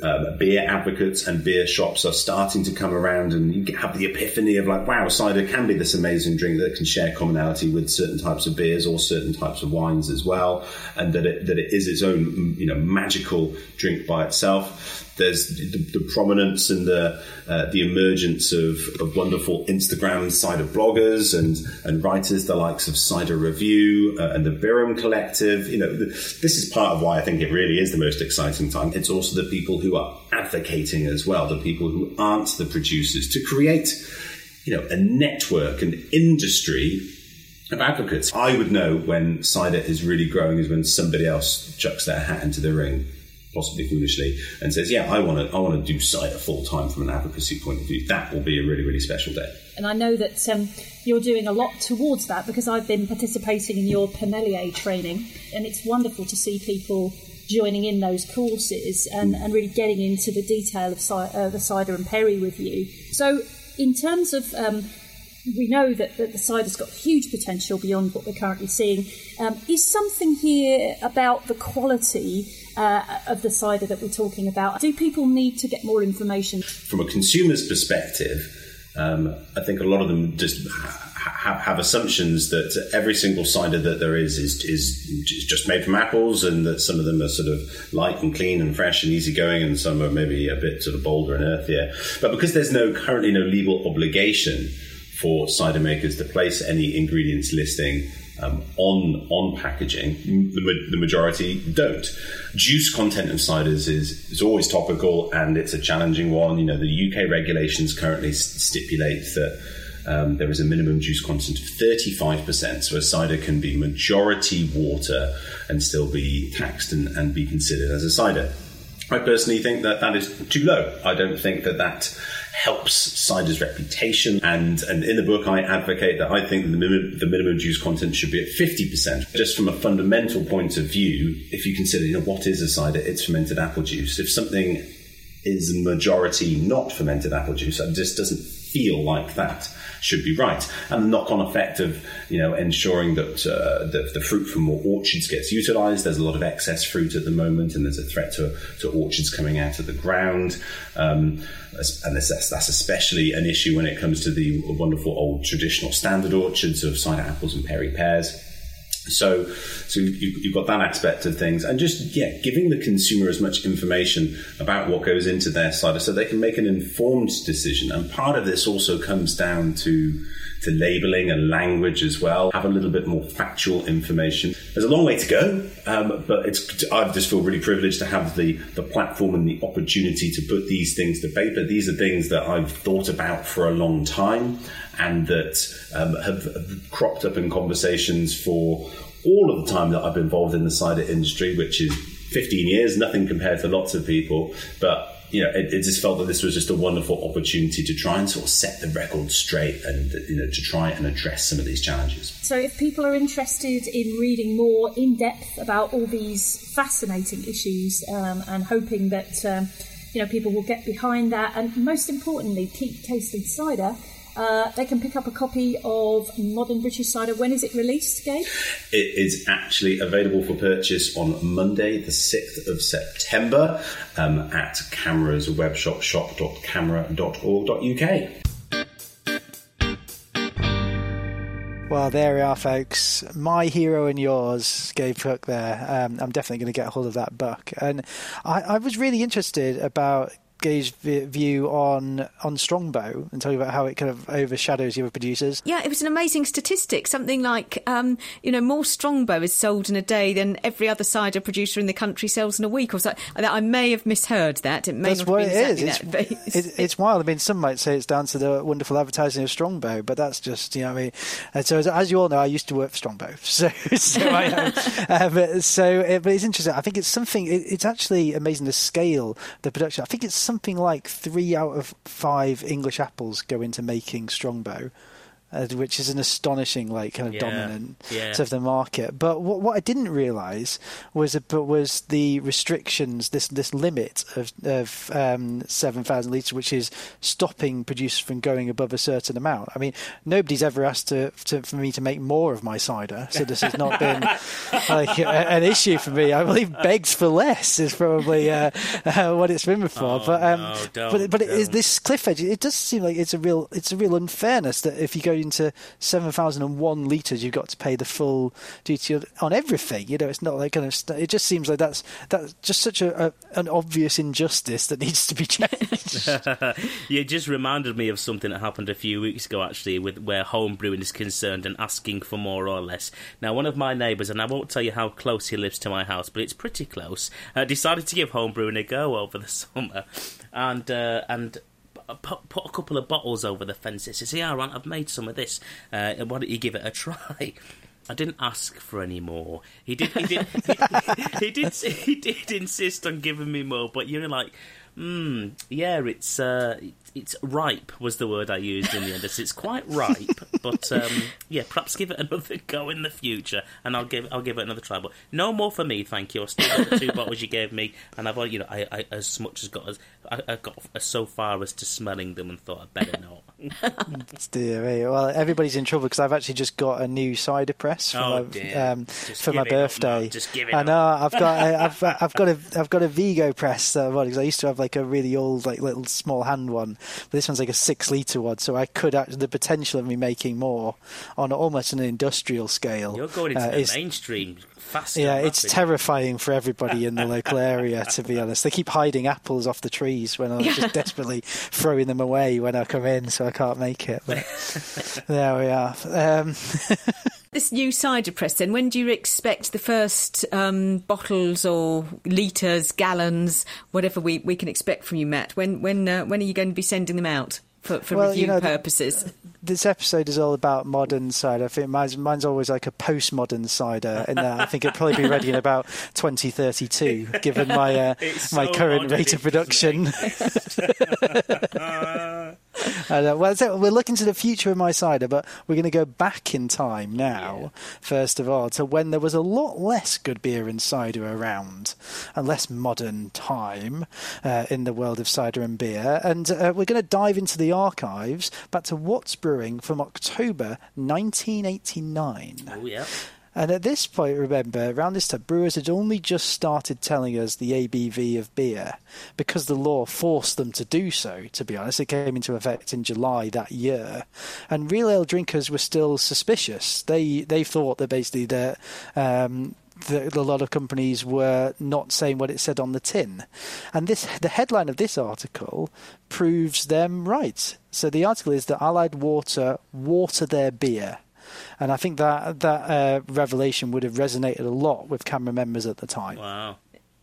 Um, beer advocates and beer shops are starting to come around, and you have the epiphany of like, wow, cider can be this amazing drink that can share commonality with certain types of beers or certain types of wines as well, and that it, that it is its own, you know, magical drink by itself. There's the, the prominence and the uh, the emergence of, of wonderful Instagram cider bloggers and, and writers, the likes of Cider Review uh, and the Birram Collective. You know, the, this is part of why I think it really is the most exciting time. It's also the people who are advocating as well, the people who aren't the producers, to create, you know, a network, an industry of advocates. I would know when cider is really growing is when somebody else chucks their hat into the ring, possibly foolishly, and says, yeah, I want to I want to do cider full-time from an advocacy point of view. That will be a really, really special day. And I know that um, you're doing a lot towards that, because I've been participating in your Pernelier training, and it's wonderful to see people joining in those courses and, mm. and really getting into the detail of uh, the cider and perry with you. So in terms of... Um, we know that, that the cider's got huge potential beyond what we're currently seeing. Um, is something here about the quality uh, of the cider that we're talking about? Do people need to get more information? From a consumer's perspective, um, I think a lot of them just ha- have assumptions that every single cider that there is, is is just made from apples, and that some of them are sort of light and clean and fresh and easygoing, and some are maybe a bit sort of bolder and earthier. But because there's no currently no legal obligation for cider makers to place any ingredients listing um, on on packaging, the, ma- the majority don't. Juice content of ciders is, is always topical, and it's a challenging one. You know, the U K regulations currently st- stipulate that um, there is a minimum juice content of thirty-five percent, so a cider can be majority water and still be taxed and, and be considered as a cider. I personally think that that is too low. I don't think that that helps cider's reputation. And, and in the book, I advocate that I think the minimum, the minimum juice content should be at fifty percent. Just from a fundamental point of view, if you consider, you know, what is a cider? It's fermented apple juice. If something is majority not fermented apple juice, it just doesn't feel like that should be right. And the knock-on effect of, you know, ensuring that uh, the, the fruit from more orchards gets utilised. There's a lot of excess fruit at the moment, and there's a threat to, to orchards coming out of the ground. Um, and that's, that's especially an issue when it comes to the wonderful old traditional standard orchards of cider apples and perry pears. So, so you've, you've got that aspect of things, and just yeah, giving the consumer as much information about what goes into their cider, so they can make an informed decision. And part of this also comes down to to labelling and language as well. Have a little bit more factual information. There's a long way to go, um, but it's I just feel really privileged to have the the platform and the opportunity to put these things to paper. These are things that I've thought about for a long time, and that um, have, have cropped up in conversations for all of the time that I've been involved in the cider industry, which is fifteen years, nothing compared to lots of people. But, you know, it, it just felt that this was just a wonderful opportunity to try and sort of set the record straight and, you know, to try and address some of these challenges. So if people are interested in reading more in depth about all these fascinating issues um, and hoping that, um, you know, people will get behind that and, most importantly, keep tasting cider... Uh, they can pick up a copy of Modern British Cider. When is it released, Gabe? It is actually available for purchase on Monday, the sixth of September, um, at CAMRA's web shop, shop dot camra dot org dot u k. Well, there we are, folks. My hero and yours, Gabe Cook there. Um, I'm definitely going to get a hold of that book. And I, I was really interested about... Gabe's view on on Strongbow and talking about how it kind of overshadows the other producers. Yeah, it was an amazing statistic. Something like, um, you know, more Strongbow is sold in a day than every other cider producer in the country sells in a week or so. I may have misheard that. It may that's not what have been it is. Exactly it's, that, but it's, it, it's wild. I mean, some might say it's down to the wonderful advertising of Strongbow, but that's just, you know what I mean. And so, as, as you all know, I used to work for Strongbow. So, so I know. um, so, it, but it's interesting. I think it's something, it, it's actually amazing the scale, the production. I think it's something like three out of five English apples go into making Strongbow, uh, which is an astonishing, like, kind of yeah, dominant yeah. of the market. But what, what I didn't realise was but was the restrictions, this this limit of of um, seven thousand litres, which is stopping producers from going above a certain amount. I mean, nobody's ever asked to, to for me to make more of my cider, so this has not been like a, an issue for me. I believe begs for less is probably uh, uh, what it's been before. Oh, but um, no, don't, but but it, this cliff edge, it does seem like it's a real it's a real unfairness that if you go getting to seven thousand one litres, you've got to pay the full duty on everything. You know, it's not like kind of st- it just seems like that's that's just such a, a an obvious injustice that needs to be changed. You just reminded me of something that happened a few weeks ago, actually, with where home brewing is concerned and asking for more or less. Now, one of my neighbours, and I won't tell you how close he lives to my house, but it's pretty close, uh, decided to give home brewing a go over the summer, and uh, and. Put, put a couple of bottles over the fences. He said, yeah, Aunt, I've made some of this. Uh, why don't you give it a try? I didn't ask for any more. He did. He did. he, he did. He did insist on giving me more. But you're like, hmm, yeah, it's uh, it's ripe was the word I used in the end. It's quite ripe, but um, yeah, perhaps give it another go in the future, and I'll give I'll give it another try. But no more for me, thank you. I still got the two bottles you gave me, and I've you know I, I as much as got as I, I got as so far as to smelling them and thought I'd better not. Dear me. Well, everybody's in trouble because I've actually just got a new cider press for oh, my, um, for my birthday. Up, just give it I know up. I've got a, I've I've got a I've got a Vigo press that I've got, because I used to have like a really old like little small hand one, but this one's like a six litre one, so I could actually the potential of me making more on almost an industrial scale. You're going into uh, the mainstream. Faster, yeah, rapid. It's terrifying for everybody in the local area, to be honest. They keep hiding apples off the trees when I'm yeah. just desperately throwing them away when I come in, so I can't make it. But there we are. Um, this new cider press, then, when do you expect the first um, bottles or litres, gallons, whatever we, we can expect from you, Matt? When when uh, when are you going to be sending them out? For, for well, review you know, purposes. The, this episode is all about modern cider. I think mine's, mine's always like a postmodern cider, and I think it'll probably be ready in about twenty thirty-two, given my uh, my so current rate of production. And, uh, well, so we're looking to the future of my cider, but we're going to go back in time now, yeah. first of all, to when there was a lot less good beer and cider around, a less modern time uh, in the world of cider and beer. And uh, we're going to dive into the archives back to Watt's Brewing from October nineteen eighty-nine. Oh, yeah. And at this point, remember, around this time, brewers had only just started telling us the A B V of beer because the law forced them to do so, to be honest. It came into effect in July that year. And real ale drinkers were still suspicious. They they thought that basically that... Um, that a lot of companies were not saying what it said on the tin. And this the headline of this article proves them right. So the article is that Allied Water water their beer. And I think that, that uh, revelation would have resonated a lot with CAMRA members at the time. Wow.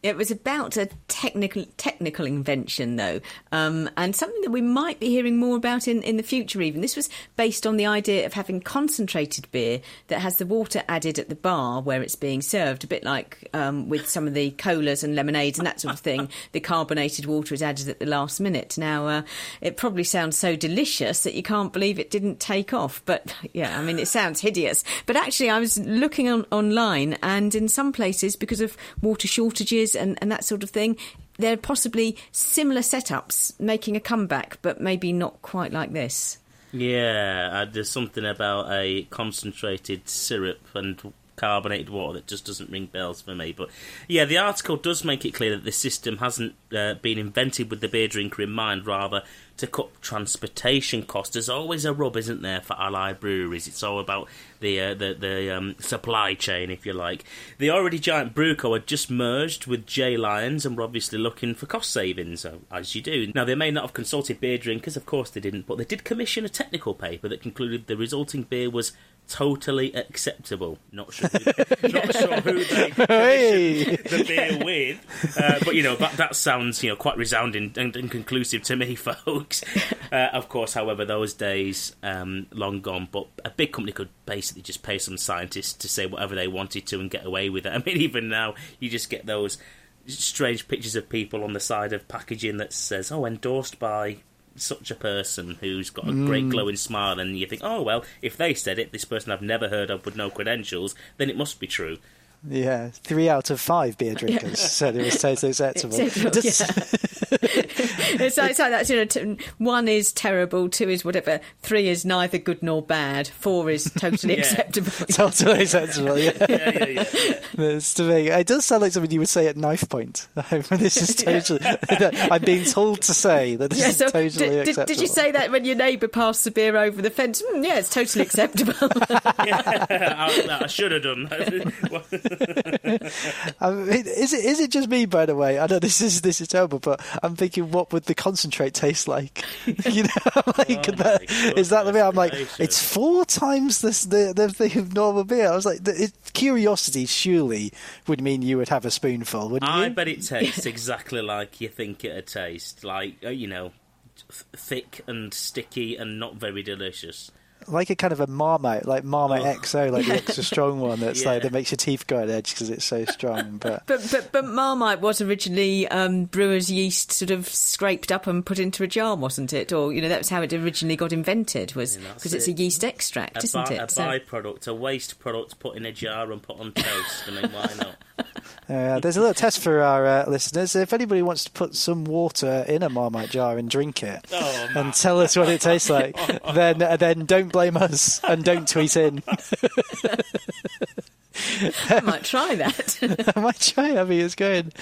It was about a technical technical invention, though, um, and something that we might be hearing more about in, in the future even. This was based on the idea of having concentrated beer that has the water added at the bar where it's being served, a bit like um, with some of the colas and lemonades and that sort of thing. The carbonated water is added at the last minute. Now, uh, it probably sounds so delicious that you can't believe it didn't take off. But, yeah, I mean, it sounds hideous. But actually, I was looking on, online, and in some places, because of water shortages, And, and that sort of thing, there are possibly similar setups making a comeback, but maybe not quite like this. Yeah, uh, there's something about a concentrated syrup and carbonated water that just doesn't ring bells for me. But yeah, the article does make it clear that this system hasn't uh, been invented with the beer drinker in mind, rather to cut transportation costs. There's always a rub, isn't there, for Allied breweries? It's all about the uh, the, the um, supply chain, if you like. The already giant Brewco had just merged with J Lyons and were obviously looking for cost savings, as you do. Now, they may not have consulted beer drinkers, of course they didn't, but they did commission a technical paper that concluded the resulting beer was totally acceptable. Not sure who, not sure who they commissioned hey. the beer with, uh, but, you know, that, that sounds, you know, quite resounding and, and conclusive to me, folks. Uh, of course, however, those days um, long gone, but a big company could basically just pay some scientists to say whatever they wanted to and get away with it. I mean, even now, you just get those strange pictures of people on the side of packaging that says, oh, endorsed by such a person who's got a mm. great glowing smile, and you think, oh, well, if they said it, this person I've never heard of with no credentials, then it must be true. Yeah, three out of five beer drinkers said it was totally acceptable. It was acceptable, yeah. It's like, it's like that, you know, one is terrible, two is whatever, three is neither good nor bad, four is totally yeah. acceptable. Totally acceptable, yeah. yeah, yeah, yeah, yeah. That's to me. It does sound like something you would say at knife point. This is totally... Yeah. I'm being told to say that this yeah, so is totally did, acceptable. Did you say that when your neighbour passed the beer over the fence? Mm, yeah, it's totally acceptable. yeah, I, I should have done that. I mean, is it is it just me, by the way? I know this is this is terrible, but I'm thinking, what would the concentrate taste like? You know, like oh that, is that the beer? I'm like, it's four times this the the thing of normal beer. I was like, the, it, curiosity surely would mean you would have a spoonful, wouldn't I you? I bet it tastes exactly like you think it'd taste, like you know, th- thick and sticky and not very delicious. Like a kind of a Marmite, like Marmite oh. X O, like the extra strong one that's yeah. like that makes your teeth go on edge because it's so strong. But but, but, but Marmite was originally um, brewer's yeast sort of scraped up and put into a jar, wasn't it? Or, you know, that's how it originally got invented, was because yeah, it. it's a yeast extract, a isn't bi- it? A so. byproduct, a waste product put in a jar and put on toast. I mean, why not? Uh, there's a little test for our uh, listeners. If anybody wants to put some water in a Marmite jar and drink it oh, and tell us what it tastes like, then uh, then don't blame us and don't tweet in. I might try that. I might try. I mean, it's good.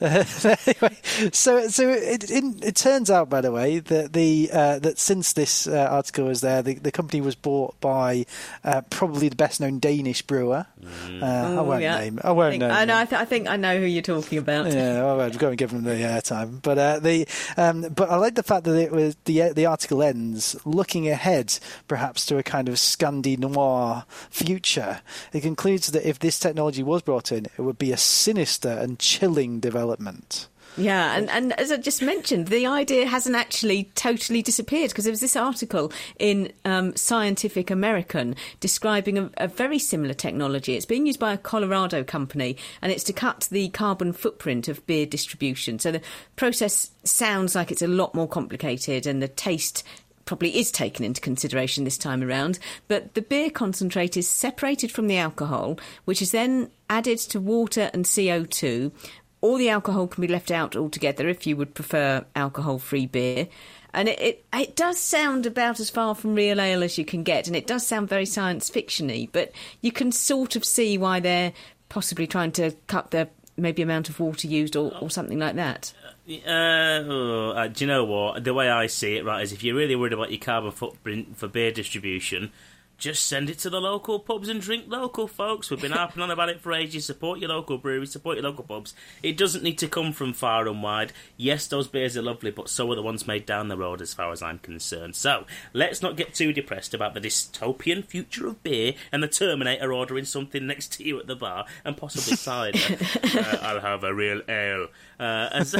Uh, anyway, so so it, it it turns out, by the way, that the uh, that since this uh, article was there, the, the company was bought by uh, probably the best known Danish brewer. Mm. Uh, Ooh, I won't yeah. name. I won't I think, name. I know. I, th- I think I know who you're talking about. Yeah, I won't go and give them the airtime. But uh, the um, but I like the fact that it was the the article ends looking ahead, perhaps to a kind of Scandi noir future. It concludes that if this technology was brought in, it would be a sinister and chilling development. Yeah, and, and as I just mentioned, the idea hasn't actually totally disappeared, because there was this article in um, Scientific American describing a, a very similar technology. It's being used by a Colorado company, and it's to cut the carbon footprint of beer distribution. So the process sounds like it's a lot more complicated, and the taste probably is taken into consideration this time around, but the beer concentrate is separated from the alcohol, which is then added to water and C O two. All the alcohol can be left out altogether if you would prefer alcohol-free beer. And it, it, it does sound about as far from real ale as you can get, and it does sound very science fiction-y, but you can sort of see why they're possibly trying to cut the maybe amount of water used or, or something like that. Uh, oh, uh, do you know what? The way I see it, right, is if you're really worried about your carbon footprint for beer distribution, just send it to the local pubs and drink local, folks. We've been harping on about it for ages. Support your local breweries, support your local pubs. It doesn't need to come from far and wide. Yes, those beers are lovely, but so are the ones made down the road, as far as I'm concerned. So, let's not get too depressed about the dystopian future of beer and the Terminator ordering something next to you at the bar, and possibly cider. uh, I'll have a real ale. Uh, as,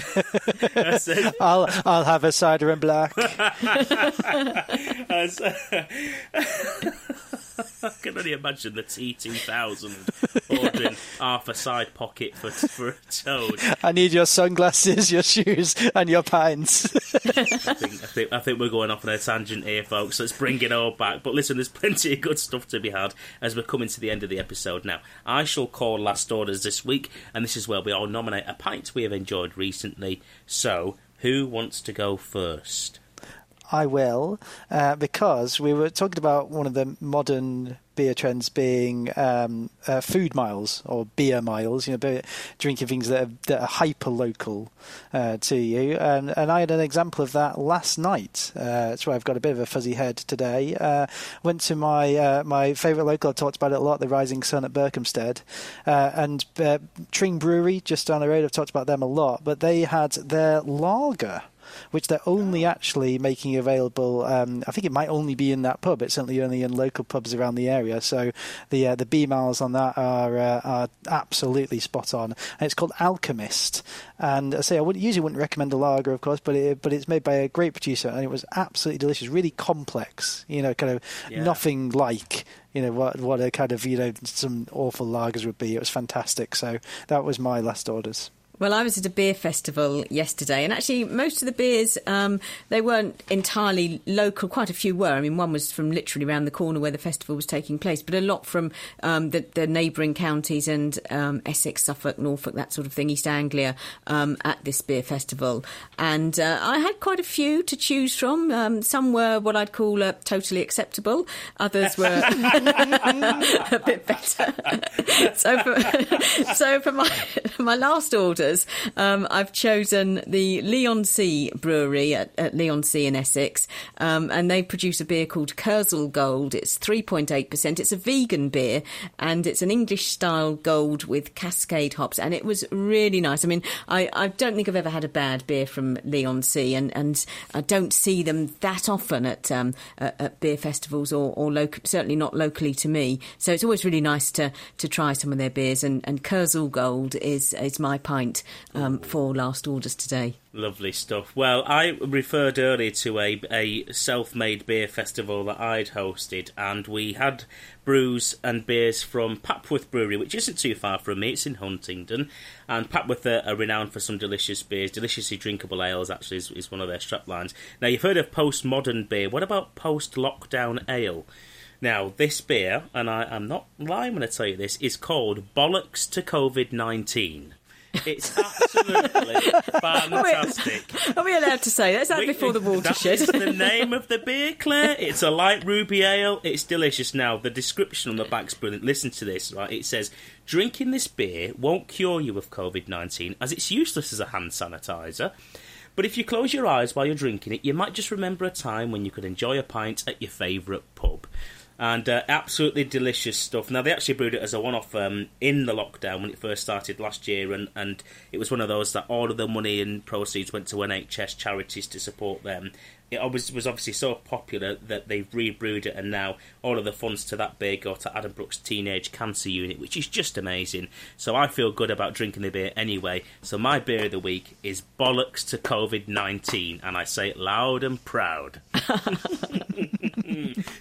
as, as, I'll I'll have a cider and black. as, uh, I can only imagine the T two thousand ordering half a side pocket for for a toad. I need your sunglasses, your shoes, and your pints. I, think, I think I think we're going off on a tangent here, folks. Let's bring it all back. But listen, there's plenty of good stuff to be had as we're coming to the end of the episode now. I shall call last orders this week, and this is where we all nominate a pint we have enjoyed recently. So, who wants to go first? I will, uh, because we were talking about one of the modern beer trends being um, uh, food miles or beer miles, you know, beer, drinking things that are, that are hyper-local uh, to you. And, and I had an example of that last night. Uh, that's why I've got a bit of a fuzzy head today. Uh, went to my uh, my favourite local, I've talked about it a lot, the Rising Sun at Berkhamsted. Uh, and uh, Tring Brewery, just down the road, I've talked about them a lot. But they had their lager, which they're only actually making available, um, I think it might only be in that pub. It's certainly only in local pubs around the area. So the uh, the beer miles on that are uh, are absolutely spot on. And it's called Alchemist. And I say I wouldn't, usually wouldn't recommend a lager, of course, but it, but it's made by a great producer, and it was absolutely delicious, really complex, you know, kind of yeah. nothing like... You know, what what a kind of, you know, some awful lagers would be. It was fantastic. So that was my last orders. Well, I was at a beer festival yesterday, and actually most of the beers, um, they weren't entirely local. Quite a few were. I mean, one was from literally around the corner where the festival was taking place, but a lot from um, the, the neighbouring counties and um, Essex, Suffolk, Norfolk, that sort of thing, East Anglia, um, at this beer festival. And uh, I had quite a few to choose from. Um, some were what I'd call uh, totally acceptable. Others were a bit better. so, for, so for my, my last order, Um, I've chosen the Leonsea Brewery at, at Leonsea in Essex, um, and they produce a beer called Kersal Gold. It's three point eight percent. It's a vegan beer, and it's an English-style gold with cascade hops, and it was really nice. I mean, I, I don't think I've ever had a bad beer from Leonsea, and, and I don't see them that often at um, at, at beer festivals or, or loc- certainly not locally to me. So it's always really nice to, to try some of their beers, and, and Kersal Gold is, is my pint Um, for last orders today. Lovely stuff. Well, I referred earlier to a, a self-made beer festival that I'd hosted, and we had brews and beers from Papworth Brewery, which isn't too far from me. It's in Huntingdon, and Papworth are, are renowned for some delicious beers. Deliciously Drinkable Ales, actually, is, is one of their straplines. Now, you've heard of postmodern beer. What about post-lockdown ale? Now, this beer, and I, I'm not lying when I tell you this, is called Bollocks to COVID nineteen. It's absolutely fantastic. Are we, are we allowed to say that? Is that we, before the watershed? That is the name of the beer, Claire. It's a light ruby ale. It's delicious. Now, the description on the back's brilliant. Listen to this, right? It says, drinking this beer won't cure you of COVID nineteen, as it's useless as a hand sanitizer. But if you close your eyes while you're drinking it, you might just remember a time when you could enjoy a pint at your favourite pub. And uh, absolutely delicious stuff. Now, they actually brewed it as a one-off um, in the lockdown when it first started last year, and, and it was one of those that all of the money and proceeds went to N H S charities to support them. It always was obviously so popular that they've rebrewed it, and now all of the funds to that beer go to Adam Brooks' Teenage Cancer Unit, which is just amazing. So I feel good about drinking the beer anyway. So my beer of the week is Bollocks to COVID nineteen, and I say it loud and proud.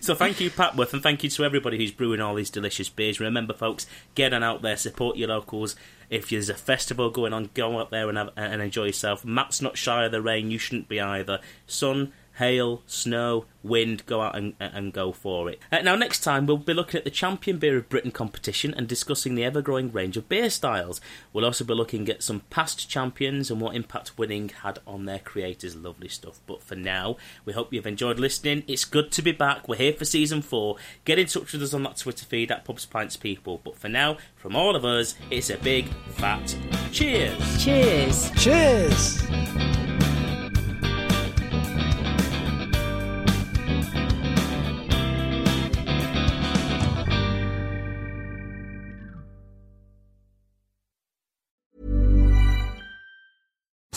So thank you, Papworth, and thank you to everybody who's brewing all these delicious beers. Remember, folks, get on out there, support your locals. If there's a festival going on, go out there and have, and enjoy yourself. Matt's not shy of the rain. You shouldn't be either. Sun, hail, snow, wind, go out and, and go for it. Uh, now, next time, we'll be looking at the Champion Beer of Britain competition and discussing the ever-growing range of beer styles. We'll also be looking at some past champions and what impact winning had on their creators. Lovely stuff. But for now, we hope you've enjoyed listening. It's good to be back. We're here for season four. Get in touch with us on that Twitter feed at Pubs Pints People. But for now, from all of us, it's a big, fat cheers. Cheers. Cheers.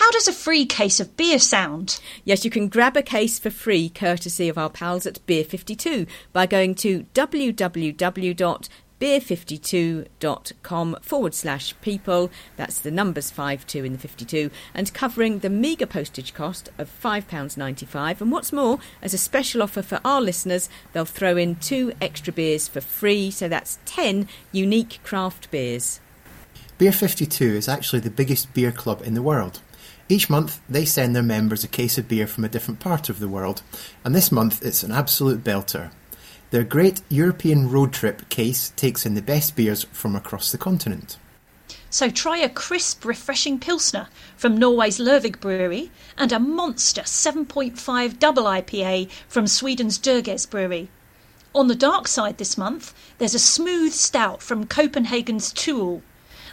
How does a free case of beer sound? Yes, you can grab a case for free courtesy of our pals at Beer fifty-two by going to w w w dot beer fifty two dot com. beer fifty-two dot com forward slash people, that's the numbers five two in the fifty-two, and covering the meagre postage cost of five pounds ninety-five. And what's more, as a special offer for our listeners, they'll throw in two extra beers for free, so that's ten unique craft beers. Beer fifty-two is actually the biggest beer club in the world. Each month, they send their members a case of beer from a different part of the world, and this month it's an absolute belter. Their Great European Road Trip case takes in the best beers from across the continent. So try a crisp, refreshing Pilsner from Norway's Lervig Brewery and a monster seven point five double I P A from Sweden's Dörges Brewery. On the dark side this month, there's a smooth stout from Copenhagen's Tuul.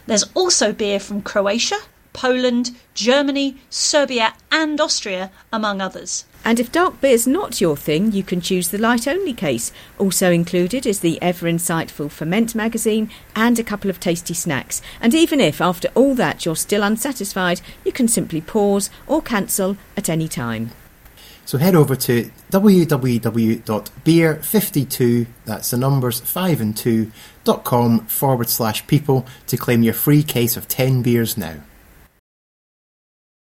There's also beer from Croatia, Poland, Germany, Serbia and Austria, among others. And if dark beer's not your thing, you can choose the light-only case. Also included is the ever-insightful Ferment magazine and a couple of tasty snacks. And even if, after all that, you're still unsatisfied, you can simply pause or cancel at any time. So head over to w w w dot beer fifty-two, that's the numbers five and two, dot com forward slash people to claim your free case of ten beers now.